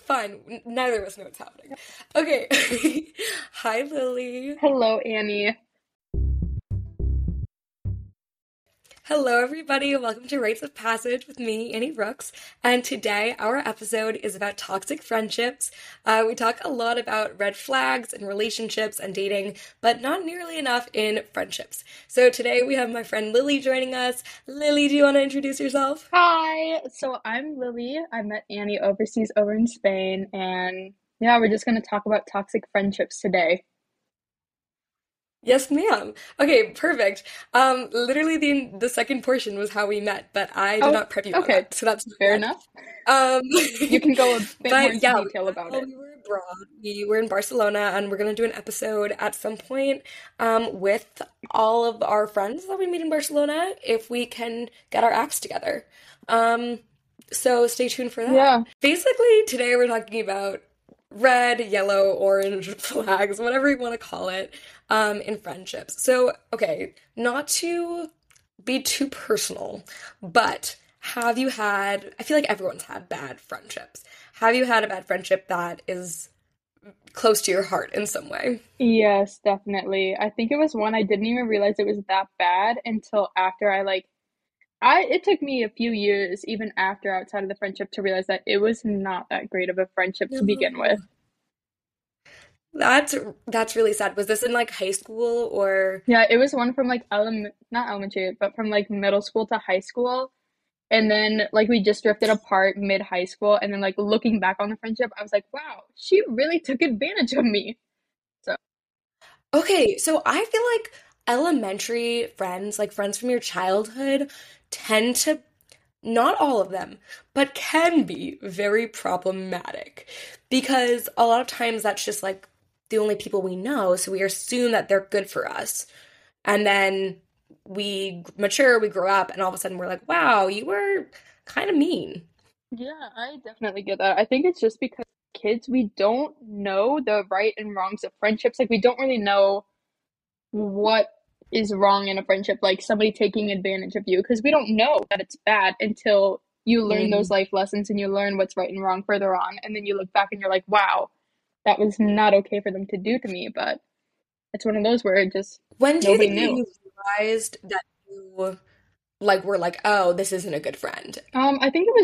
Fine. Neither of us know what's happening. Okay. Hi, Lily. Hello, Annie. Hello, everybody. Welcome to Rites of Passage with me, Annie Brooks. And today, our episode is about toxic friendships. We talk a lot about red flags and relationships and dating, but not nearly enough in friendships. So today, we have my friend Lily joining us. Lily, do you want to introduce yourself? Hi. So I'm Lily. I met Annie overseas over in Spain. And yeah, we're just going to talk about toxic friendships today. Yes, ma'am. Okay, perfect. Literally the second portion was how we met, but I did not prep you on that, so that's fair enough. You can go a bit more into detail about it. We were abroad. We were in Barcelona, and we're going to do an episode at some point with all of our friends that we meet in Barcelona, if we can get our acts together. So stay tuned for that. Yeah. Basically, today we're talking about red, yellow, orange flags, whatever you want to call it, in friendships. So, okay, not to be too personal, but have you had, I feel like everyone's had bad friendships. Have you had a bad friendship that is close to your heart in some way? Yes, definitely. I think it was one I didn't even realize it was that bad until after it took me a few years, even after outside of the friendship, to realize that it was not that great of a friendship to begin with. That's really sad. Was this in, like, high school or? Yeah, it was one from, like, not elementary, but from, like, middle school to high school. And then, like, we just drifted apart mid-high school. And then, like, looking back on the friendship, I was like, wow, she really took advantage of me. So. Okay, so I feel like elementary friends, like friends from your childhood, tend to, not all of them, but can be very problematic, because a lot of times that's just like the only people we know, so we assume that they're good for us, and then we mature, we grow up, and all of a sudden we're like, wow, you were kind of mean. Yeah, I definitely get that. I think it's just because kids, we don't know the right and wrongs of friendships. Like, we don't really know what is wrong in a friendship, like somebody taking advantage of you, because we don't know that it's bad until you learn those life lessons and you learn what's right and wrong further on, and then you look back and you're like, wow, that was not okay for them to do to me. But it's one of those where it just, when do you think you realized that you were like, oh, this isn't a good friend? I think it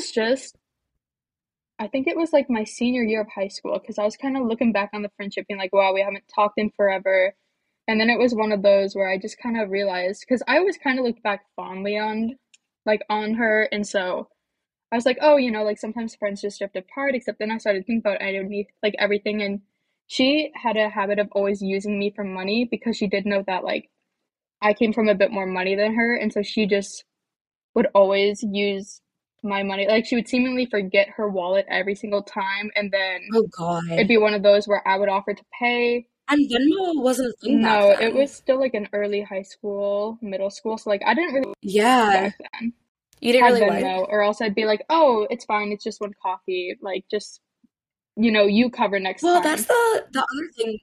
was like my senior year of high school, because I was kind of looking back on the friendship being like, wow, we haven't talked in forever. And then it was one of those where I just kind of realized, because I always kind of looked back fondly on her. And so I was like, oh, you know, like sometimes friends just drift apart, except then I started thinking about everything. And she had a habit of always using me for money, because she did know that, like, I came from a bit more money than her. And so she just would always use my money. Like, she would seemingly forget her wallet every single time. And then it'd be one of those where I would offer to pay. And Venmo wasn't a thing back then. No, it was still, like, an early high school, middle school. So, like, I didn't really back then. You didn't really Venmo, or else I'd be like, oh, it's fine. It's just one coffee. Like, just, you know, you cover next time. Well, that's the other thing.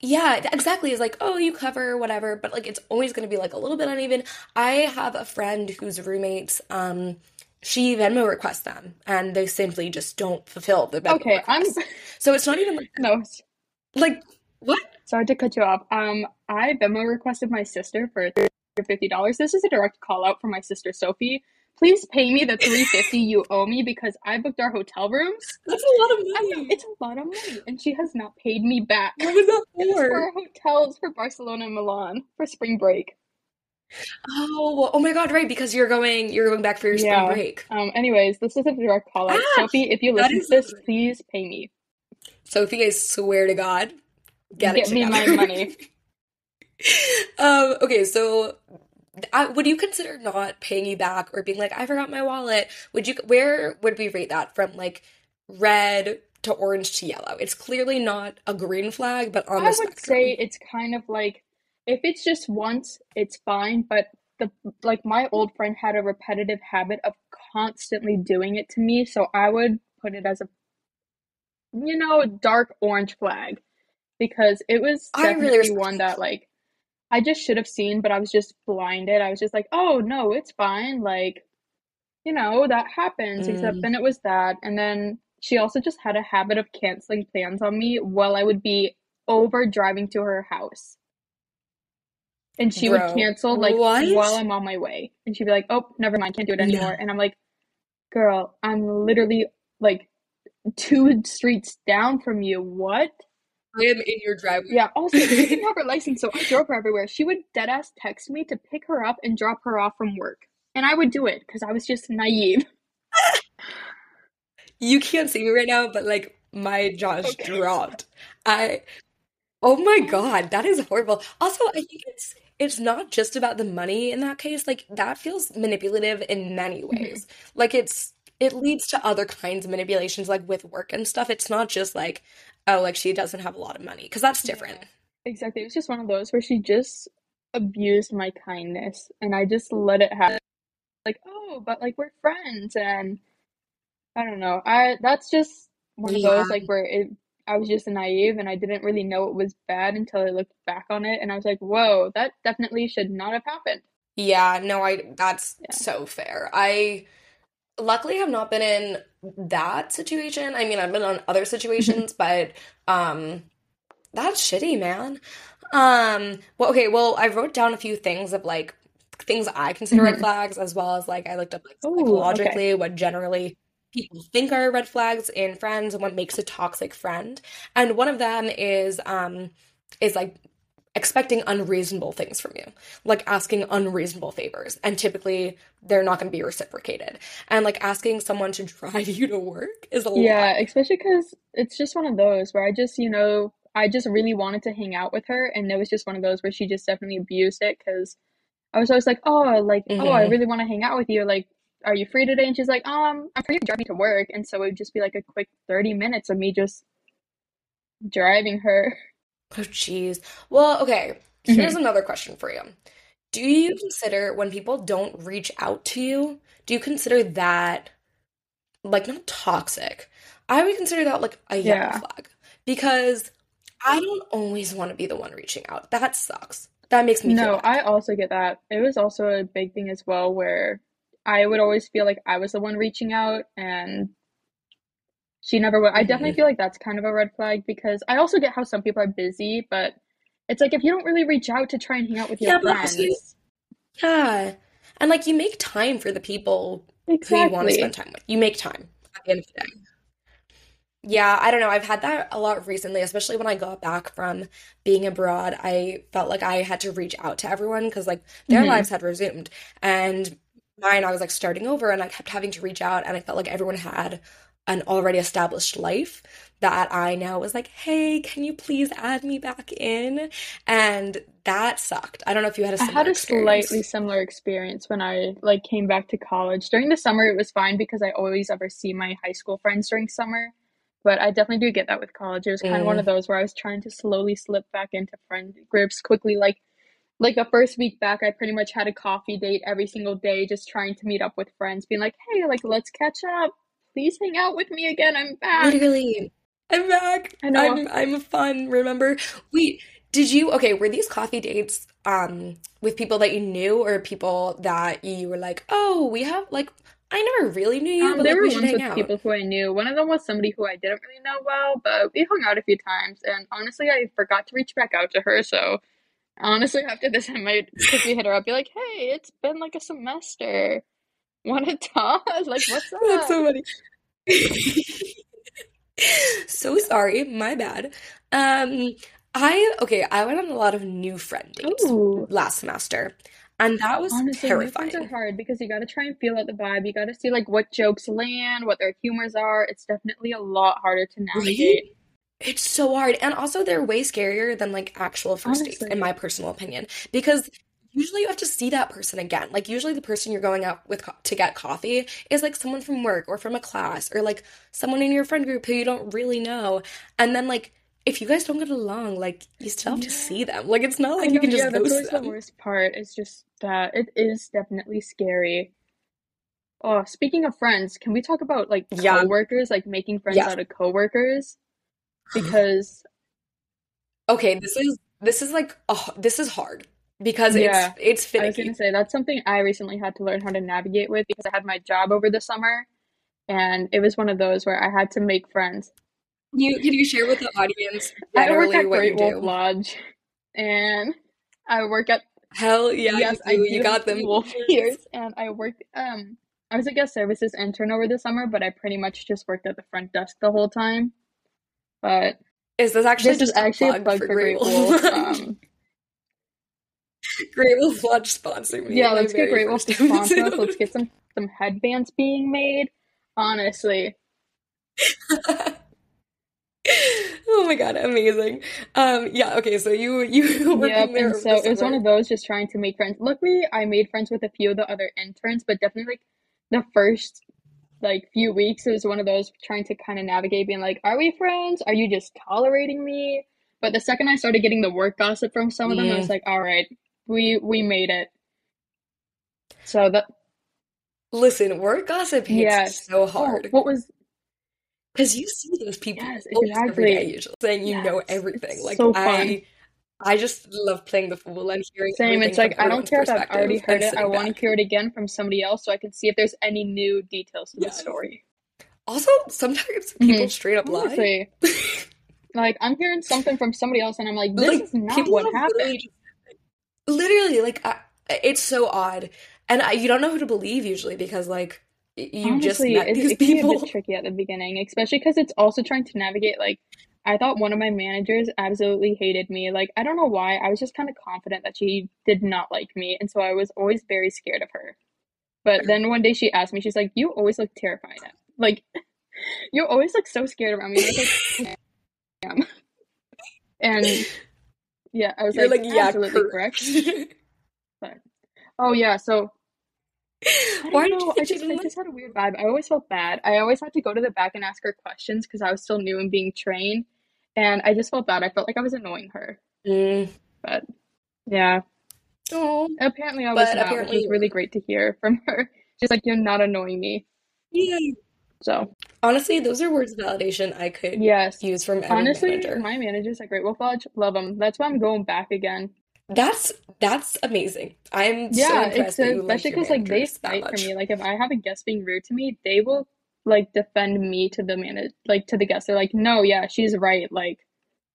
Yeah, exactly. It's like, oh, you cover, whatever. But, like, it's always going to be, like, a little bit uneven. I have a friend whose roommates, she Venmo requests them. And they simply just don't fulfill the Venmo requests. So it's not even like that. No. Like, what? Sorry to cut you off. I Venmo requested my sister for $350. This is a direct call out for my sister, Sophie. Please pay me the $350 you owe me, because I booked our hotel rooms. That's a lot of money. I know, it's a lot of money. And she has not paid me back. What was that for? It was for our hotels for Barcelona and Milan for spring break. Oh my god, right, because you're going back for your spring break. Anyways, this is a direct call out. Sophie, if you listen to this, please pay me. Sophie, I swear to God, get me my money. Okay, so would you consider not paying you back, or being like, I forgot my wallet? Where would we rate that from, like, red to orange to yellow? It's clearly not a green flag, but on the spectrum. I would say it's kind of like, if it's just once, it's fine. But my old friend had a repetitive habit of constantly doing it to me, so I would put it as a, you know, dark orange flag, because it was definitely one that, like, I just should have seen, but I was just blinded. I was just like, oh, no, it's fine. Like, you know, that happens, except then it was that. And then She also just had a habit of canceling plans on me while I would be over driving to her house. And she would cancel, like, what? While I'm on my way. And she'd be like, oh, never mind, can't do it anymore. Yeah. And I'm like, girl, I'm literally, like, 2 streets down from you. What? I am in your driveway. Yeah, also, she didn't have her license, so I drove her everywhere. She would deadass text me to pick her up and drop her off from work. And I would do it, because I was just naive. You can't see me right now, but, like, my jaw dropped. Oh my God, that is horrible. Also, I think it's not just about the money in that case. Like, that feels manipulative in many ways. Mm-hmm. Like, it leads to other kinds of manipulations, like, with work and stuff. It's not just, like, oh, like, she doesn't have a lot of money, because that's different. Yeah, exactly. It was just one of those where she just abused my kindness, and I just let it happen. Like, oh, but, like, we're friends, and I don't know. That's just one of those, like, where I was just naive, and I didn't really know it was bad until I looked back on it, and I was like, whoa, that definitely should not have happened. Yeah, no, so fair. I luckily have not been in that situation. I mean, I've been on other situations, but that's shitty, man. Well, I wrote down a few things of, like, things I consider red flags, as well as, like, I looked up, like, psychologically what generally people think are red flags in friends and what makes a toxic friend. And one of them is like expecting unreasonable things from you, like asking unreasonable favors, and typically they're not going to be reciprocated. And like asking someone to drive you to work is a lot. Yeah, especially because it's just one of those where I just really wanted to hang out with her, and it was just one of those where she just definitely abused it, because I was always like, oh, like, oh, I really want to hang out with you, like, are you free today? And she's like, I'm free to drive me to work. And so it would just be like a quick 30 minutes of me just driving her. Oh, jeez. Well, okay. Here's another question for you. Do you consider when people don't reach out to you, do you consider that, like, not toxic? I would consider that, like, a yellow flag. Because I don't always want to be the one reaching out. That sucks. That makes me feel bad. I also get that. It was also a big thing as well where I would always feel like I was the one reaching out, and she never would. I definitely feel like that's kind of a red flag, because I also get how some people are busy, but it's like if you don't really reach out to try and hang out with your friends. And like you make time for the people who you want to spend time with. You make time at the end of the day. Yeah, I don't know. I've had that a lot recently, especially when I got back from being abroad. I felt like I had to reach out to everyone because like their lives had resumed. And mine, I was like starting over, and I kept having to reach out, and I felt like everyone had an already established life that I now was like, hey, can you please add me back in? And that sucked. I don't know if you had a similar experience. I had a slightly similar experience when I like came back to college. During the summer, it was fine because I always see my high school friends during summer, but I definitely do get that with college. It was kind of one of those where I was trying to slowly slip back into friend groups quickly, like the first week back, I pretty much had a coffee date every single day, just trying to meet up with friends, being like, hey, like, let's catch up. Please hang out with me again. I'm back. Literally. I'm back. I know. I'm fun, remember? Wait, were these coffee dates with people that you knew, or people that you were like, oh, we have, like, I never really knew you, but like, we should hang out? There were ones with people who I knew. One of them was somebody who I didn't really know well, but we hung out a few times, and honestly, I forgot to reach back out to her, so honestly, after this, I might quickly hit her up, be like, hey, it's been like a semester. Want to talk? Like, what's up? That's so funny. So sorry. My bad. I went on a lot of new friend dates last semester, and that was terrifying. New friends are hard because you got to try and feel out the vibe. You got to see, like, what jokes land, what their humors are. It's definitely a lot harder to navigate. Right? It's so hard. And also they're way scarier than like actual first dates, in my personal opinion, because usually you have to see that person again. Like usually the person you're going out with to get coffee is like someone from work or from a class or like someone in your friend group who you don't really know. And then like if you guys don't get along, like you still have to see them. Like it's not like you can just ghost them. That's always the worst part. It's just that it is definitely scary. Oh, speaking of friends, can we talk about like coworkers, like making friends out of coworkers? Because this is hard because it's finicky. I was gonna say that's something I recently had to learn how to navigate with because I had my job over the summer And it was one of those where I had to make friends. Can you share with the audience? I work at Great Wolf Lodge, and I work at hell yeah. Yes, you got them wolf ears, and I worked. I was a guest services intern over the summer, but I pretty much just worked at the front desk the whole time. But is this actually a plug for Great Wolf? Great Wolf Lodge sponsor me. Yeah, let's get Great Wolf to sponsor us. Let's get some headbands being made. Honestly. Oh my god, amazing. Yeah, okay, so you were working there. So it was one of those just trying to make friends. Luckily, I made friends with a few of the other interns, but definitely the first few weeks, it was one of those trying to kind of navigate being like, are we friends? Are you just tolerating me? But the second I started getting the work gossip from some of them, I was like, all right, we made it. So that... Listen, work gossip hits so hard. Because you see those people every day, usually saying you know everything. Like so I just love playing the fool and hearing. Same. It's like I don't care if I've already heard it. I want to hear it again from somebody else so I can see if there's any new details to the story. Also, sometimes people straight up lie. Like I'm hearing something from somebody else, and I'm like, this is not what happened. Literally, it's so odd, and you don't know who to believe usually because you honestly, just met these people. It can be a bit tricky at the beginning, especially because it's also trying to navigate, I thought one of my managers absolutely hated me. I don't know why. I was just kind of confident that she did not like me, and so I was always very scared of her. But then one day she asked me, she's like, you always look terrified. You always look so scared around me. And I was like, damn. And, yeah, I was absolutely correct. But, oh, yeah, so... I just had a weird vibe. I always felt bad. I always had to go to the back and ask her questions because I was still new and being trained, and I just felt bad. I felt like I was annoying her. But yeah. Oh, apparently I was not. Apparently, it was really great to hear from her. She's like, "You're not annoying me." Yeah. So honestly, those are words of validation I could use from every manager. My managers at Great Wolf Lodge, love them. That's why I'm going back again. That's amazing. I'm so impressed. Yeah, especially because they fight for me. If I have a guest being rude to me, they will defend me to the to the guest. They're like, no, yeah, she's right.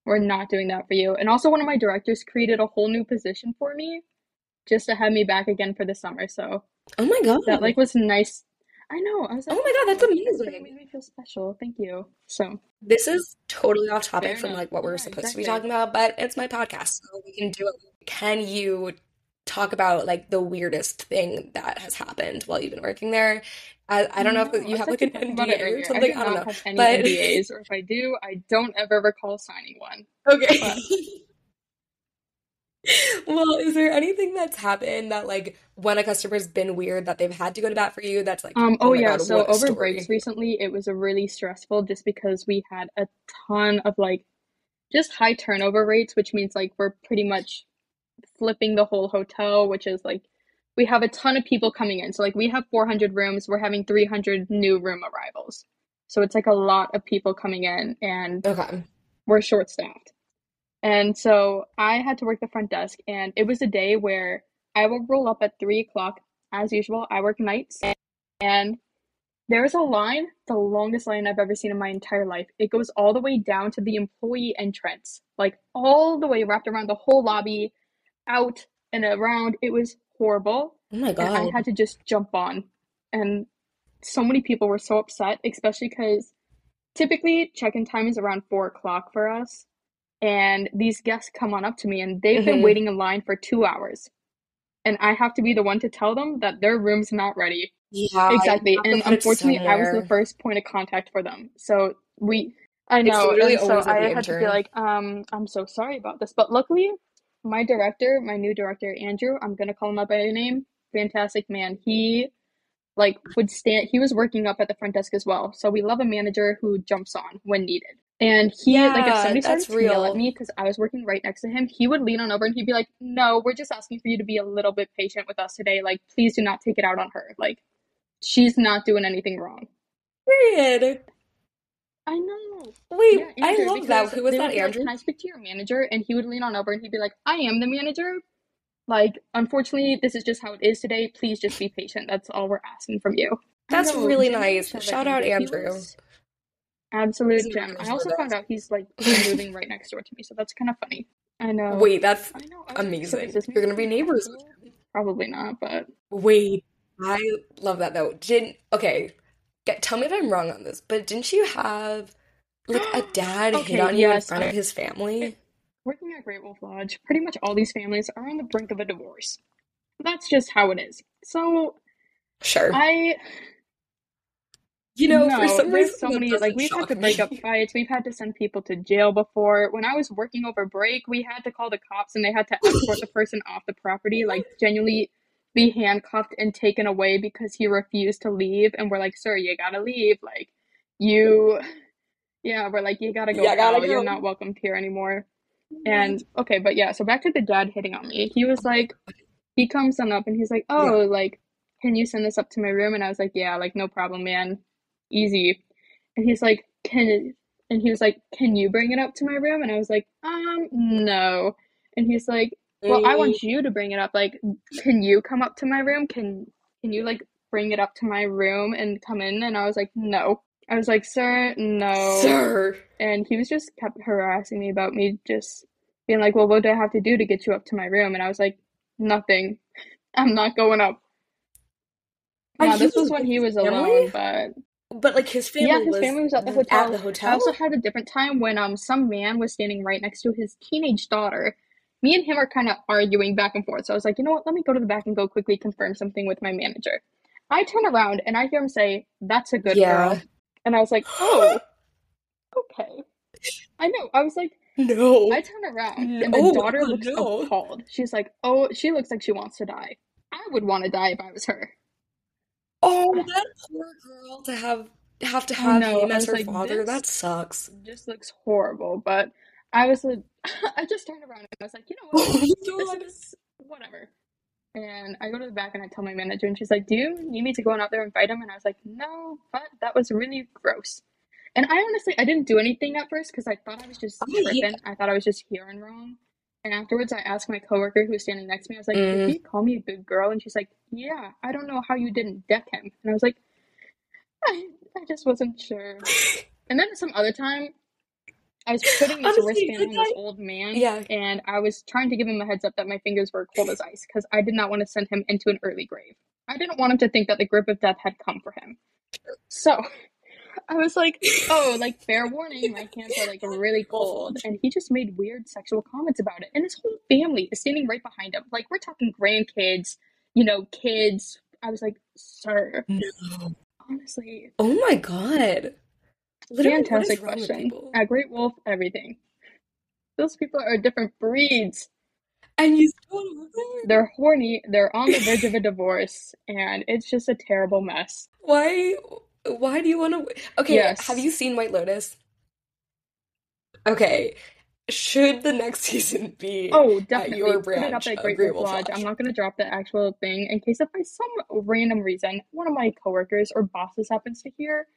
We're not doing that for you. And also, one of my directors created a whole new position for me, just to have me back again for the summer. So, oh my god, that was nice. I know. I was like, oh my god, that's amazing. It made me feel special. Thank you. So this is totally off topic from what we're supposed to be talking about, but it's my podcast, so we can do it. Can you talk about the weirdest thing that has happened while you've been working there? I don't know if you have an NDA or something. I don't know. Have any NDAs, or if I do, I don't ever recall signing one. Okay. Well, is there anything that's happened that when a customer's been weird that they've had to go to bat for you that's so over breaks recently it was really stressful just because we had a ton of just high turnover rates, which means we're pretty much flipping the whole hotel, which is we have a ton of people coming in, so we have 400 rooms, we're having 300 new room arrivals, so it's a lot of people coming in, and we're short-staffed. And so I had to work the front desk, and it was a day where I will roll up at 3:00 as usual. I work nights, and there is a line, the longest line I've ever seen in my entire life. It goes all the way down to the employee entrance, all the way wrapped around the whole lobby, out and around. It was horrible. Oh my god! And I had to just jump on, and so many people were so upset, especially because typically check-in time is around 4:00 for us. And these guests come on up to me, and they've been waiting in line for 2 hours. And I have to be the one to tell them that their room's not ready. Yeah, exactly. And unfortunately, I was the first point of contact for them. So I know. So I had to be I'm so sorry about this. But luckily, my new director, Andrew, I'm going to call him by name, fantastic man. He he was working up at the front desk as well. So we love a manager who jumps on when needed. And he, if somebody started to yell at me because I was working right next to him, he would lean on over and he'd be like, no, we're just asking for you to be a little bit patient with us today. Please do not take it out on her. She's not doing anything wrong. Weird. I know. Wait, yeah, Andrew, I love that. Who was that, Andrew? Can I speak to your manager? And he would lean on over and he'd be like, I am the manager. Unfortunately, this is just how it is today. Please just be patient. That's all we're asking from you. That's really nice. Shout out Andrew. Absolutely. I also found out he's like living right next door to me, so that's kind of funny. I know. Wait, that's amazing. You're gonna be neighbors. Probably not, but wait, I love that though. Tell me if I'm wrong on this, but didn't you have like a dad hit on you in front of his family? Working at Great Wolf Lodge, pretty much all these families are on the brink of a divorce. That's just how it is. So sure, for some reason, so many, like, we've had to break up fights. We've had to send people to jail before. When I was working over break, we had to call the cops and they had to escort the person off the property, like, genuinely be handcuffed and taken away because he refused to leave. And we're like, sir, you gotta leave. Like, we're like, you gotta go. You're not welcomed here anymore. And, so back to the dad hitting on me. He was like, he comes on up and he's like, oh, like, can you send this up to my room? And I was like, yeah, like, no problem, man. Easy. And he's like, can you bring it up to my room? And I was like, no. And he's like, well, I want you to bring it up. Like, can you come up to my room? Can you like bring it up to my room and come in? And I was like, no. I was like, sir, no. Sir. And he was just kept harassing me about me just being like, well, what do I have to do to get you up to my room? And I was like, nothing. I'm not going up. Now, this was when he was alone, but like his family, his family was at the hotel. I also had a different time when some man was standing right next to his teenage daughter. Me and him are kind of arguing back and forth. So I was like, you know what? Let me go to the back and go quickly confirm something with my manager. I turn around and I hear him say, "That's a good girl," and I was like, "Oh, okay." I know. I was like, "No." I turn around and the daughter looks appalled. She's like, "Oh, she looks like she wants to die. I would want to die if I was her." Oh, that poor girl to have him as her father. That sucks. Just looks horrible. But I was like, I just turned around and I was like, you know what? This is whatever. And I go to the back and I tell my manager, and she's like, "Do you need me to go out there and fight him?" And I was like, "No, but that was really gross." And I didn't do anything at first because I thought I was just tripping. Yeah. I thought I was just hearing wrong. And afterwards, I asked my coworker who was standing next to me. I was like, "Did he call me a good girl?" And she's like, "Yeah, I don't know how you didn't deck him." And I was like, I just wasn't sure. And then some other time, I was putting this wristband on this old man, and I was trying to give him a heads up that my fingers were cold as ice because I did not want to send him into an early grave. I didn't want him to think that the grip of death had come for him. So I was like, oh, like, fair warning, my hands are, like, really cold. And he just made weird sexual comments about it. And his whole family is standing right behind him. Like, we're talking grandkids, kids. I was like, sir. No. Honestly. Oh, my God. Literally, fantastic question. At Great Wolf, everything. Those people are different breeds. And you still love them? They're horny. They're on the verge of a divorce. And it's just a terrible mess. Why do you want to... Okay, yes. Have you seen White Lotus? Okay. Should the next season be definitely. At your branch up at Great Wolf Lodge? I'm not going to drop the actual thing in case if by some random reason one of my coworkers or bosses happens to hear.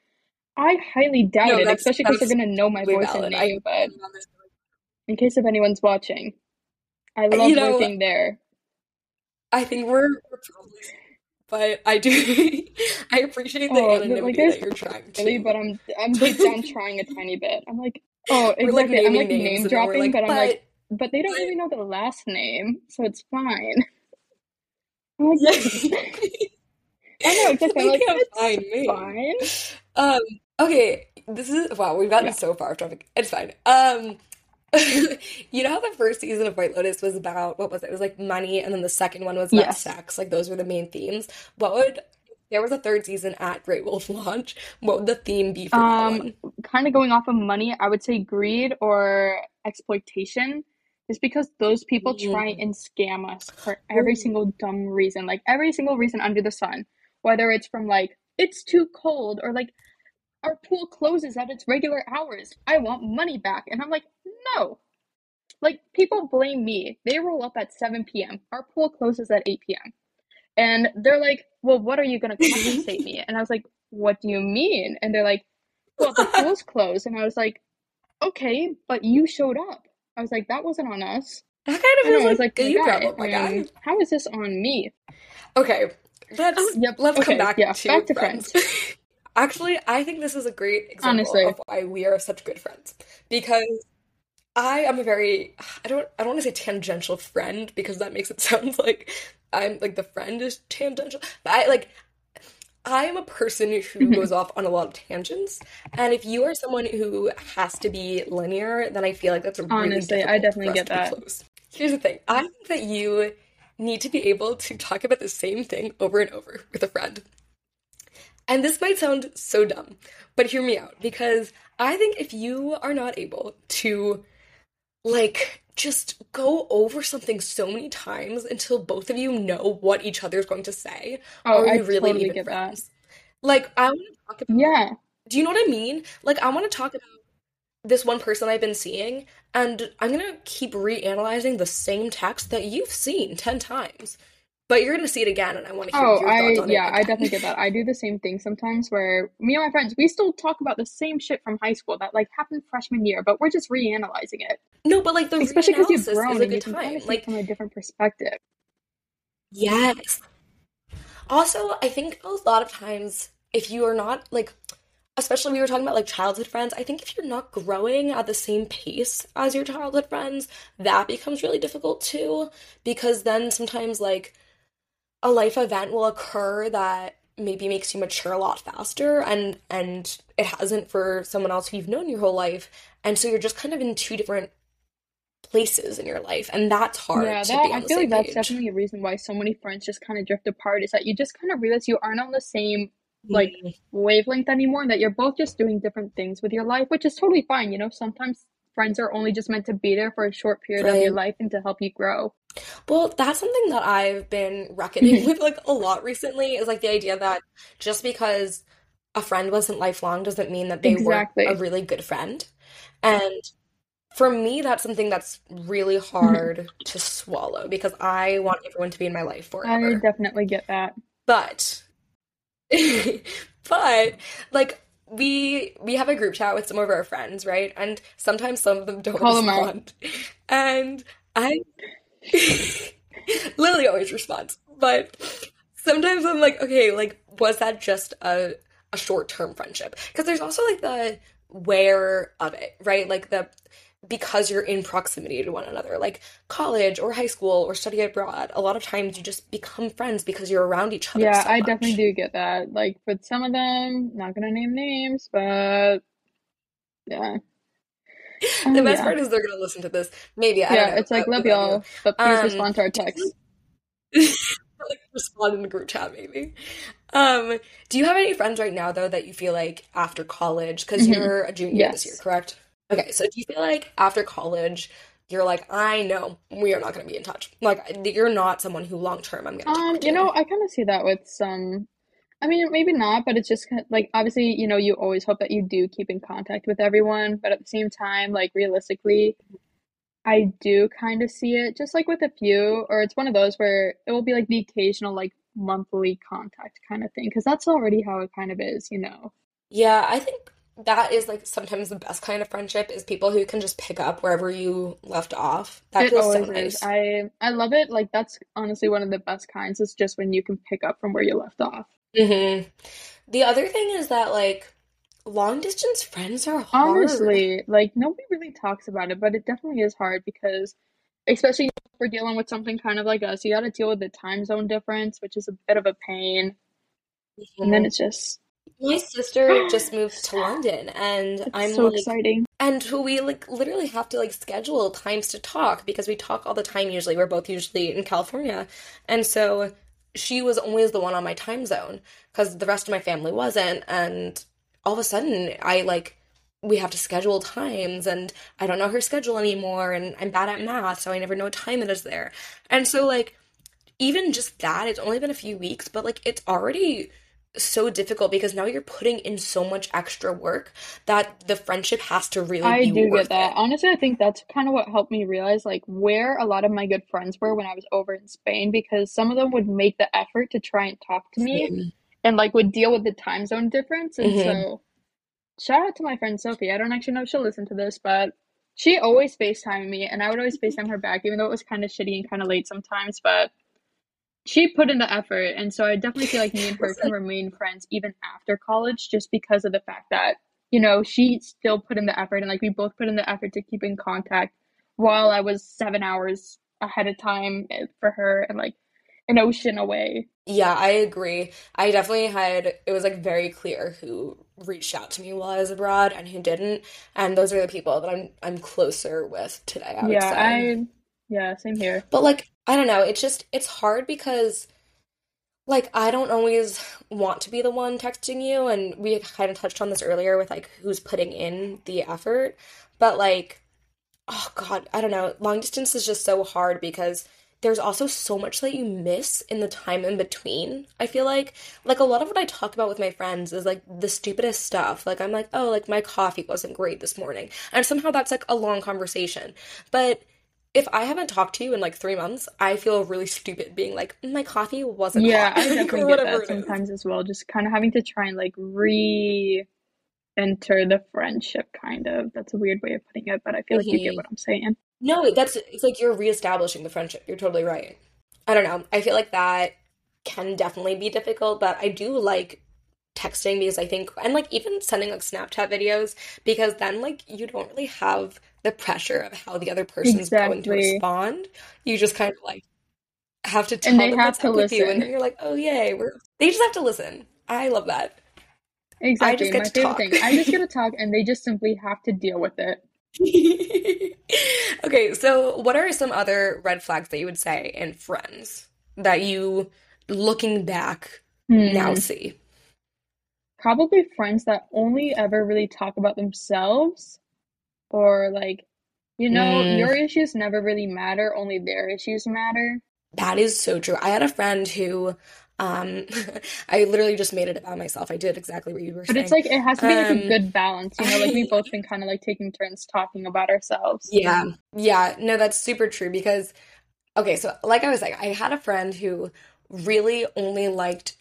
I highly doubt it, especially because they're going to know my voice and name, but in case if anyone's watching, I love working there. I think we're probably... But I do, I appreciate the anonymity that you're trying to. But I'm deep down trying a tiny bit. I'm like, exactly. I'm like name dropping, but they don't really know the last name, so it's fine. I'm like, I know, it's okay. They can't find me. Fine. Okay, this is we've gotten so far off topic. It's fine. You know how the first season of White Lotus was about, what was it? It was like money, and then the second one was about sex. Like, those were the main themes. There was a third season at Great Wolf Lodge, what would the theme be for that one? Kind of going off of money, I would say greed or exploitation, just because those people try and scam us for every single dumb reason. Like, every single reason under the sun. Whether it's from, like, it's too cold, or, like, our pool closes at its regular hours. I want money back. And I'm like, no. Like, people blame me. They roll up at 7 p.m. Our pool closes at 8 p.m. And they're like, well, what are you going to compensate me? And I was like, what do you mean? And they're like, well, the pool's closed. And I was like, okay, but you showed up. I was like, that wasn't on us. That kind of is like, a problem, my guy. How is this on me? Okay, Let's come back to friends. Actually, I think this is a great example of why we are such good friends, because I am a very, I don't want to say tangential friend, because that makes it sound like I'm like the friend is tangential, but I am a person who goes off on a lot of tangents, and if you are someone who has to be linear, then I feel like that's a really I definitely get that. Here's the thing. I think that you need to be able to talk about the same thing over and over with a friend. And this might sound so dumb, but hear me out, because I think if you are not able to, just go over something so many times until both of you know what each other is going to say, or you really totally need friends. That. I want to talk about... Yeah. Do you know what I mean? I want to talk about this one person I've been seeing, and I'm going to keep reanalyzing the same text that you've seen 10 times. But you're going to see it again, and I want to hear your thoughts on it. Yeah, I definitely get that. I do the same thing sometimes where me and my friends, we still talk about the same shit from high school that, happened freshman year, but we're just reanalyzing it. No, but, the especially because you've grown and you can kind of from a different perspective. Yes. Also, I think a lot of times if you are not, especially we were talking about, childhood friends, I think if you're not growing at the same pace as your childhood friends, that becomes really difficult, too, because then sometimes, a life event will occur that maybe makes you mature a lot faster, and it hasn't for someone else who you've known your whole life, and so you're just kind of in two different places in your life, and that's hard to be on the same page. That's definitely a reason why so many friends just kind of drift apart, is that you just kind of realize you aren't on the same wavelength anymore, and that you're both just doing different things with your life, which is totally fine. Sometimes friends are only just meant to be there for a short period of your life and to help you grow. Well, that's something that I've been reckoning with a lot recently, is the idea that just because a friend wasn't lifelong doesn't mean that they weren't a really good friend. And for me, that's something that's really hard to swallow, because I want everyone to be in my life forever. I definitely get that. But we have a group chat with some of our friends, right? And sometimes some of them don't respond. And Lily always responds, but sometimes I'm was that just a short-term friendship? Because there's also the wear of it, right? Because you're in proximity to one another, college or high school or study abroad, a lot of times you just become friends because you're around each other. Yeah, so I definitely do get that. For some of them, not gonna name names, but yeah. The best part is they're going to listen to this. Maybe, I don't know. It's love y'all, but please respond to our text. Respond in the group chat, maybe. Do you have any friends right now, though, that you feel after college, because you're a junior this year, correct? Okay, so do you feel after college, you're I know we are not going to be in touch. You're not someone who long-term I'm going to talk to. I kind of see that with some... I mean, maybe not, but it's just obviously, you always hope that you do keep in contact with everyone. But at the same time, realistically, I do kind of see it just with a few, or it's one of those where it will be the occasional, monthly contact kind of thing, because that's already how it kind of is, Yeah, I think that is sometimes the best kind of friendship is people who can just pick up wherever you left off. That feels so nice. I love it. That's honestly one of the best kinds, is just when you can pick up from where you left off. Mm-hmm. The other thing is that long distance friends are hard. Honestly, nobody really talks about it, but it definitely is hard, because especially if we're dealing with something kind of like us, you got to deal with the time zone difference, which is a bit of a pain. Mm-hmm. And then it's just my sister just moved to London, and that's I'm so exciting. And we literally have to schedule times to talk, because we talk all the time. Usually, we're both usually in California, and so. She was always the one on my time zone, because the rest of my family wasn't, and all of a sudden I we have to schedule times, and I don't know her schedule anymore, and I'm bad at math, so I never know what time it is there. And so even just that, it's only been a few weeks, but it's already so difficult, because now you're putting in so much extra work that the friendship has to really be worth it. I do get that. Honestly, I think that's kind of what helped me realize where a lot of my good friends were when I was over in Spain, because some of them would make the effort to try and talk to me and would deal with the time zone difference. And so shout out to my friend Sophie. I don't actually know if she'll listen to this, but she always FaceTimed me, and I would always FaceTime her back, even though it was kind of shitty and kind of late sometimes, but She put in the effort, and so I definitely feel like me and her can remain friends even after college, just because of the fact that, you know, she still put in the effort, and like we both put in the effort to keep in contact while I was 7 hours ahead of time for her and like an ocean away. Yeah, I agree. I definitely had, it was like very clear who reached out to me while I was abroad and who didn't, and those are the people that I'm closer with today, I would say. Yeah, same here. But like, I don't know, it's hard because like I don't always want to be the one texting you, and we kind of touched on this earlier with like who's putting in the effort, but like, oh God, I don't know, long distance is just so hard because there's also so much that you miss in the time in between. I feel like a lot of what I talk about with my friends is like the stupidest stuff. Like I'm like, oh, like my coffee wasn't great this morning, and somehow that's like a long conversation, but if I haven't talked to you in like 3 months, I feel really stupid being like, my coffee wasn't hot. Yeah, I definitely get that sometimes as well. Just kind of having to try and like re-enter the friendship, kind of. That's a weird way of putting it, but I feel like you get what I'm saying. No, it's like you're reestablishing the friendship. You're totally right. I don't know. I feel like that can definitely be difficult, but I do like texting because I think, and like even sending like Snapchat videos, because then like you don't really have the pressure of how the other person's going to respond. You just kind of like have to tell them what's up with you, and then you're like, oh yay, they just have to listen. I love that. Exactly. I just get to talk. I just get to talk, and they just simply have to deal with it. Okay, so what are some other red flags that you would say in friends that you, looking back, now see? Probably friends that only ever really talk about themselves, or like, you know, your issues never really matter, only their issues matter. That is so true. I had a friend who, I literally just made it about myself. I did exactly what you were saying. But it's like, it has to be like a good balance, you know, like we've both been kind of like taking turns talking about ourselves. Yeah. Yeah. No, that's super true because, okay, so like I was like, I had a friend who really only liked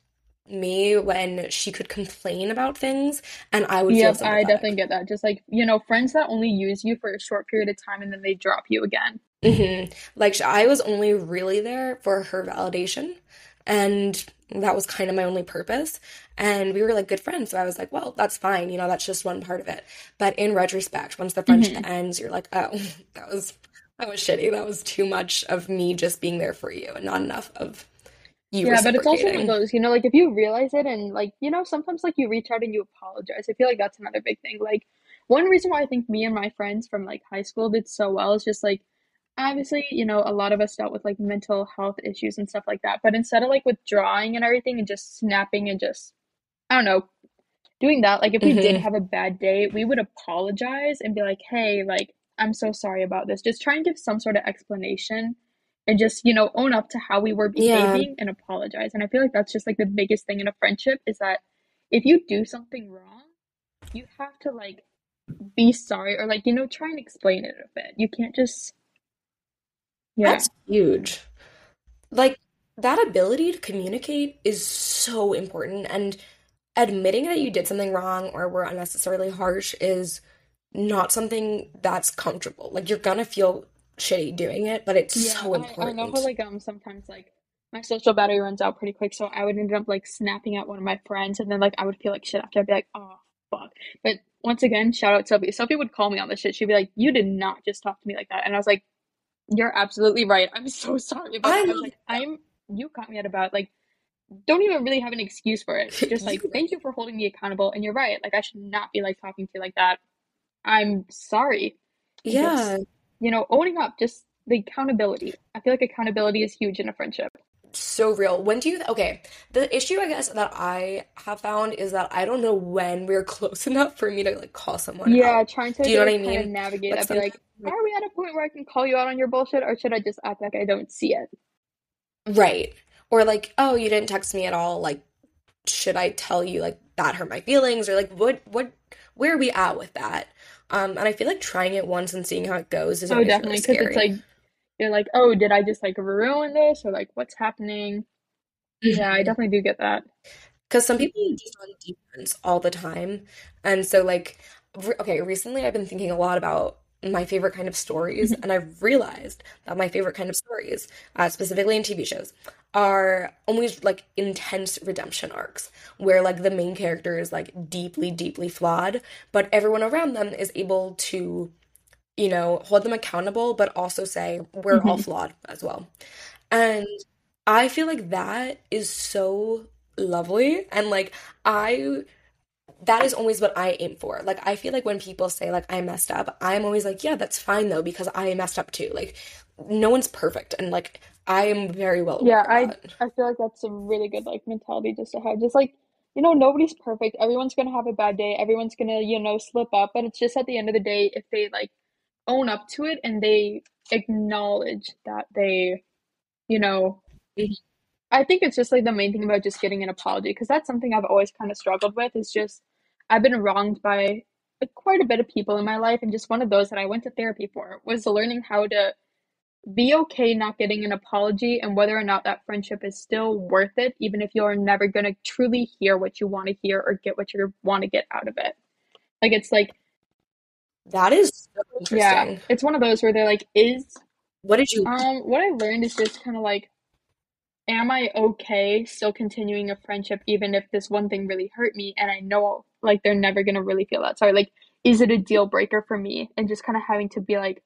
me when she could complain about things, and I would feel sympathetic. I definitely get that. Just like, you know, friends that only use you for a short period of time and then they drop you again. Like I was only really there for her validation, and that was kind of my only purpose, and we were like good friends, so I was like, well, that's fine, you know, that's just one part of it. But in retrospect, once the friendship ends, you're like, oh, that was shitty, that was too much of me just being there for you and not enough of you. Yeah, but it's also one of those, you know, like if you realize it and like, you know, sometimes like you reach out and you apologize. I feel like that's another big thing. Like one reason why I think me and my friends from like high school did so well is just like, obviously, you know, a lot of us dealt with like mental health issues and stuff like that. But instead of like withdrawing and everything and just snapping and just, I don't know, doing that, like if we did have a bad day, we would apologize and be like, hey, like, I'm so sorry about this. Just try and give some sort of explanation. And just, you know, own up to how we were behaving and apologize. And I feel like that's just like the biggest thing in a friendship is that if you do something wrong, you have to like be sorry or like, you know, try and explain it a bit. You can't just, That's huge. Like that ability to communicate is so important, and admitting that you did something wrong or were unnecessarily harsh is not something that's comfortable. Like you're gonna feel shitty doing it, but it's so important. I know how like sometimes like my social battery runs out pretty quick, so I would end up like snapping at one of my friends, and then like I would feel like shit after. I'd be like, oh fuck. But once again, shout out Sophie. Sophie would call me on this shit. She'd be like, you did not just talk to me like that. And I was like, you're absolutely right, I'm so sorry. But I was like, you caught me at about like, don't even really have an excuse for it. Just like, thank you for holding me accountable, and you're right, like I should not be like talking to you like that. I'm sorry. You know, owning up, just the accountability. I feel like accountability is huge in a friendship. So real. When do you, the issue I guess that I have found is that I don't know when we're close enough for me to like call someone out. Trying to, do you know what I mean? Kind of navigate. I'd be like, are we at a point where I can call you out on your bullshit, or should I just act like I don't see it? Right. Or like, oh, you didn't text me at all. Like, should I tell you like that hurt my feelings, or like what, where are we at with that? And I feel like trying it once and seeing how it goes is definitely because really it's like you're like, oh, did I just like ruin this, or like what's happening? Yeah, I definitely do get that because some people just on defense all the time, and so like recently I've been thinking a lot about my favorite kind of stories, and I've realized that my favorite kind of stories, specifically in TV shows, are always, like, intense redemption arcs, where, like, the main character is, like, deeply, deeply flawed, but everyone around them is able to, you know, hold them accountable, but also say, we're all flawed as well. And I feel like that is so lovely, and, like, that is always what I aim for. Like, I feel like when people say, like, I messed up, I'm always like, yeah, that's fine, though, because I messed up, too. Like, no one's perfect, and, like, I am very well aware of that. I feel like that's a really good, like, mentality just to have. Just, like, you know, nobody's perfect. Everyone's gonna have a bad day. Everyone's gonna, you know, slip up. But it's just at the end of the day, if they, like, own up to it and they acknowledge that they, you know... I think it's just, like, the main thing about just getting an apology, because that's something I've always kind of struggled with, is just I've been wronged by, like, quite a bit of people in my life, and just one of those that I went to therapy for was learning how to be okay not getting an apology, and whether or not that friendship is still worth it, even if you're never going to truly hear what you want to hear or get what you want to get out of it. Like, it's like... That is so interesting. Yeah, it's one of those where they're like, What did you... what I learned is just kind of like, am I okay still continuing a friendship even if this one thing really hurt me and I know, like, they're never going to really feel that sorry? Like, is it a deal breaker for me? And just kind of having to be like,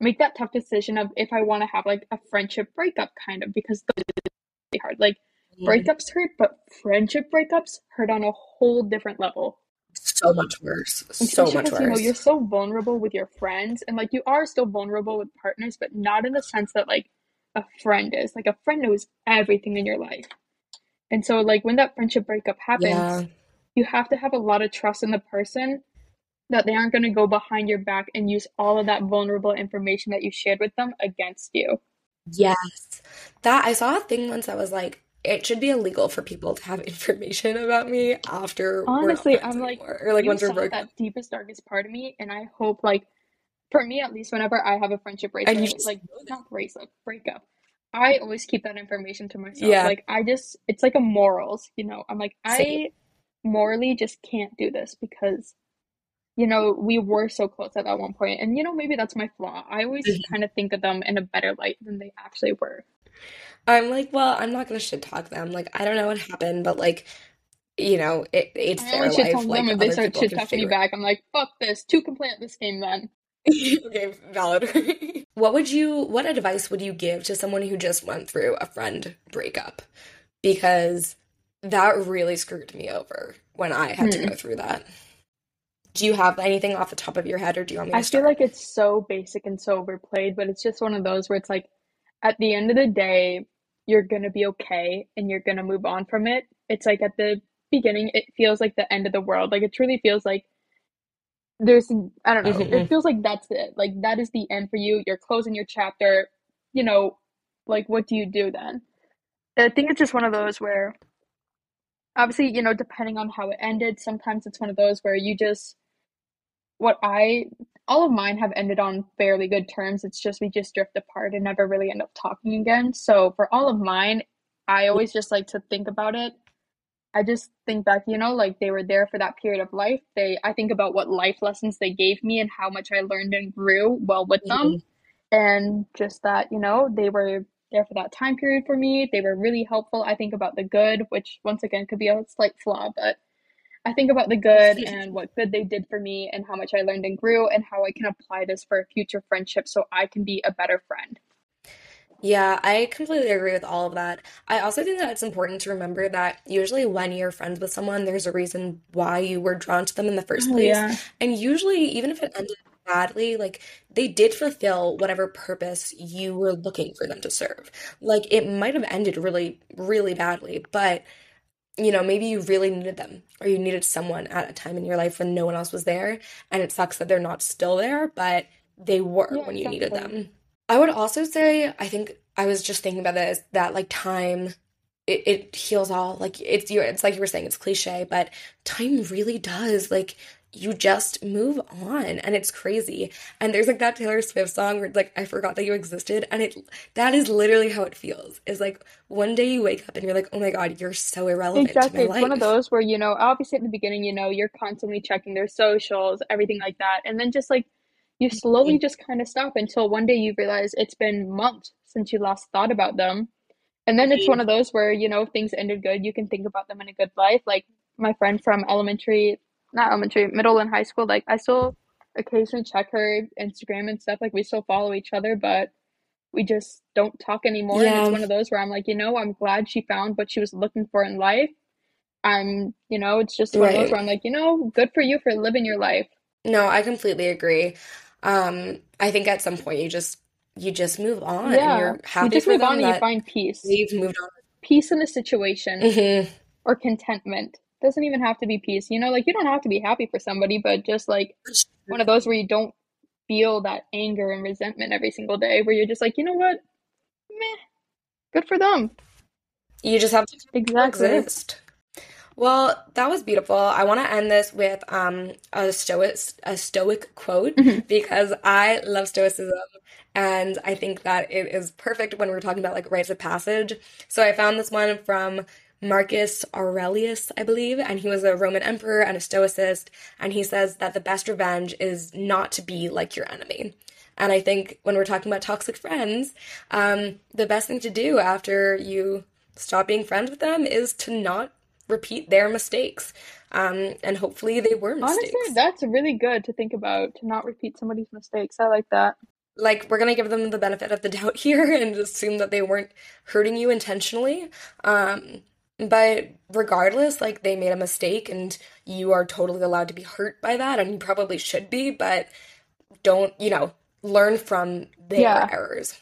make that tough decision of if I want to have, like, a friendship breakup kind of, because those are really hard. Like, breakups hurt, but friendship breakups hurt on a whole different level. So much worse. So much worse. You know, you're so vulnerable with your friends, and, like, you are still vulnerable with partners, but not in the sense that, like, a friend is. Like, a friend knows everything in your life. And so, like, when that friendship breakup happens, you have to have a lot of trust in the person that they aren't going to go behind your back and use all of that vulnerable information that you shared with them against you. Yes. That, I saw a thing once that was like, it should be illegal for people to have information about me after. Honestly, I'm like, or, like, once we're broken up. That deepest, darkest part of me, and I hope, like, for me, at least, whenever I have a friendship breakup, breakup, I always keep that information to myself. Yeah. Like, I just, it's like a morals, you know. I'm like, same. I morally just can't do this because, you know, we were so close at that one point. And, you know, maybe that's my flaw. I always kind of think of them in a better light than they actually were. I'm like, well, I'm not going to shit talk them. Like, I don't know what happened, but, like, you know, it's their life. Talk like, them if they start shit talking me back, I'm like, fuck this. Two can play at this game then. Okay, valid. What advice would you give to someone who just went through a friend breakup? Because that really screwed me over when I had to go through that. Do you have anything off the top of your head, or do you want me to start? I feel like it's so basic and so overplayed, but it's just one of those where it's like, at the end of the day, you're gonna be okay and you're gonna move on from it. It's like, at the beginning, it feels like the end of the world. Like, it truly feels like there's, I don't know, it feels like that's it. Like, that is the end for you. You're closing your chapter. You know, like, what do you do then? I think it's just one of those where, obviously, you know, depending on how it ended, sometimes it's one of those where you just, all of mine have ended on fairly good terms. It's just, we just drift apart and never really end up talking again. So for all of mine, I always just like to think about it. I just think back, you know, like, they were there for that period of life. I think about what life lessons they gave me and how much I learned and grew well with them. And just that, you know, they were there for that time period for me. They were really helpful. I think about the good, which once again could be a slight flaw, but I think about the good and what good they did for me and how much I learned and grew and how I can apply this for a future friendship so I can be a better friend. Yeah, I completely agree with all of that. I also think that it's important to remember that usually when you're friends with someone, there's a reason why you were drawn to them in the first place. Yeah. And usually, even if it ended badly, like, they did fulfill whatever purpose you were looking for them to serve. Like, it might have ended really, really badly, but, you know, maybe you really needed them, or you needed someone at a time in your life when no one else was there. And it sucks that they're not still there, but they were when you needed them. I would also say, I think I was just thinking about this, that, like, time, it heals all. Like, it's like you were saying, it's cliche, but time really does. Like, you just move on, and it's crazy. And there's, like, that Taylor Swift song where it's like, I forgot that you existed. And that is literally how it feels. It's like, one day you wake up and you're like, oh my God, you're so irrelevant to my life. It's one of those where, you know, obviously at the beginning, you know, you're constantly checking their socials, everything like that. And then just, like, you slowly just kind of stop until one day you realize it's been months since you last thought about them. And then it's one of those where, you know, if things ended good, you can think about them in a good life. Like my friend from middle and high school, like I still occasionally check her Instagram and stuff. Like we still follow each other, but we just don't talk anymore. Yeah. And it's one of those where I'm like, you know, I'm glad she found what she was looking for in life. You know, it's just one of those where I'm like, you know, good for you for living your life. No, I completely agree. I think at some point you just move on. Yeah. And you're happy. You just move on and you find peace. You've moved on. Peace in the situation or contentment. Doesn't even have to be peace. You know, like you don't have to be happy for somebody, but just like one of those where you don't feel that anger and resentment every single day, where you're just like, you know what? Meh. Good for them. You just have to exist. Well, that was beautiful. I want to end this with a Stoic quote because I love Stoicism, and I think that it is perfect when we're talking about like rites of passage. So I found this one from Marcus Aurelius, I believe, and he was a Roman emperor and a Stoicist, and he says that the best revenge is not to be like your enemy. And I think when we're talking about toxic friends, the best thing to do after you stop being friends with them is to not repeat their mistakes, and hopefully they were mistakes. Honestly, that's really good to think about, to not repeat somebody's mistakes. I like that. Like, we're gonna give them the benefit of the doubt here and assume that they weren't hurting you intentionally, but regardless, like, they made a mistake and you are totally allowed to be hurt by that, and you probably should be, but don't, you know, learn from their errors.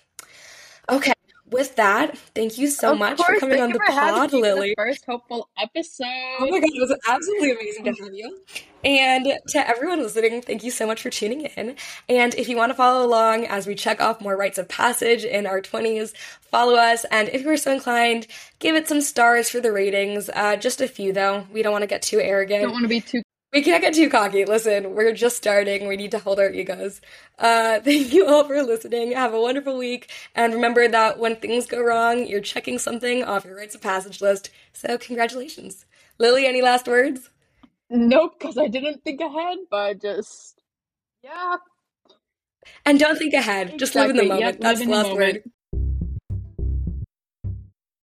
Okay. With that, thank you so much for coming on the pod, Lily. First hopeful episode. Oh my god, it was absolutely amazing to have you. And to everyone listening, thank you so much for tuning in. And if you want to follow along as we check off more rites of passage in our 20s, follow us. And if you're so inclined, give it some stars for the ratings. Just a few, though. We don't want to get too arrogant. Don't want to be too. We can't get too cocky. Listen, we're just starting. We need to hold our egos. Thank you all for listening. Have a wonderful week. And remember that when things go wrong, you're checking something off your rites of passage list. So congratulations. Lily, any last words? Nope, because I didn't think ahead, but yeah. And don't think ahead. Just live in the moment. That's the last word.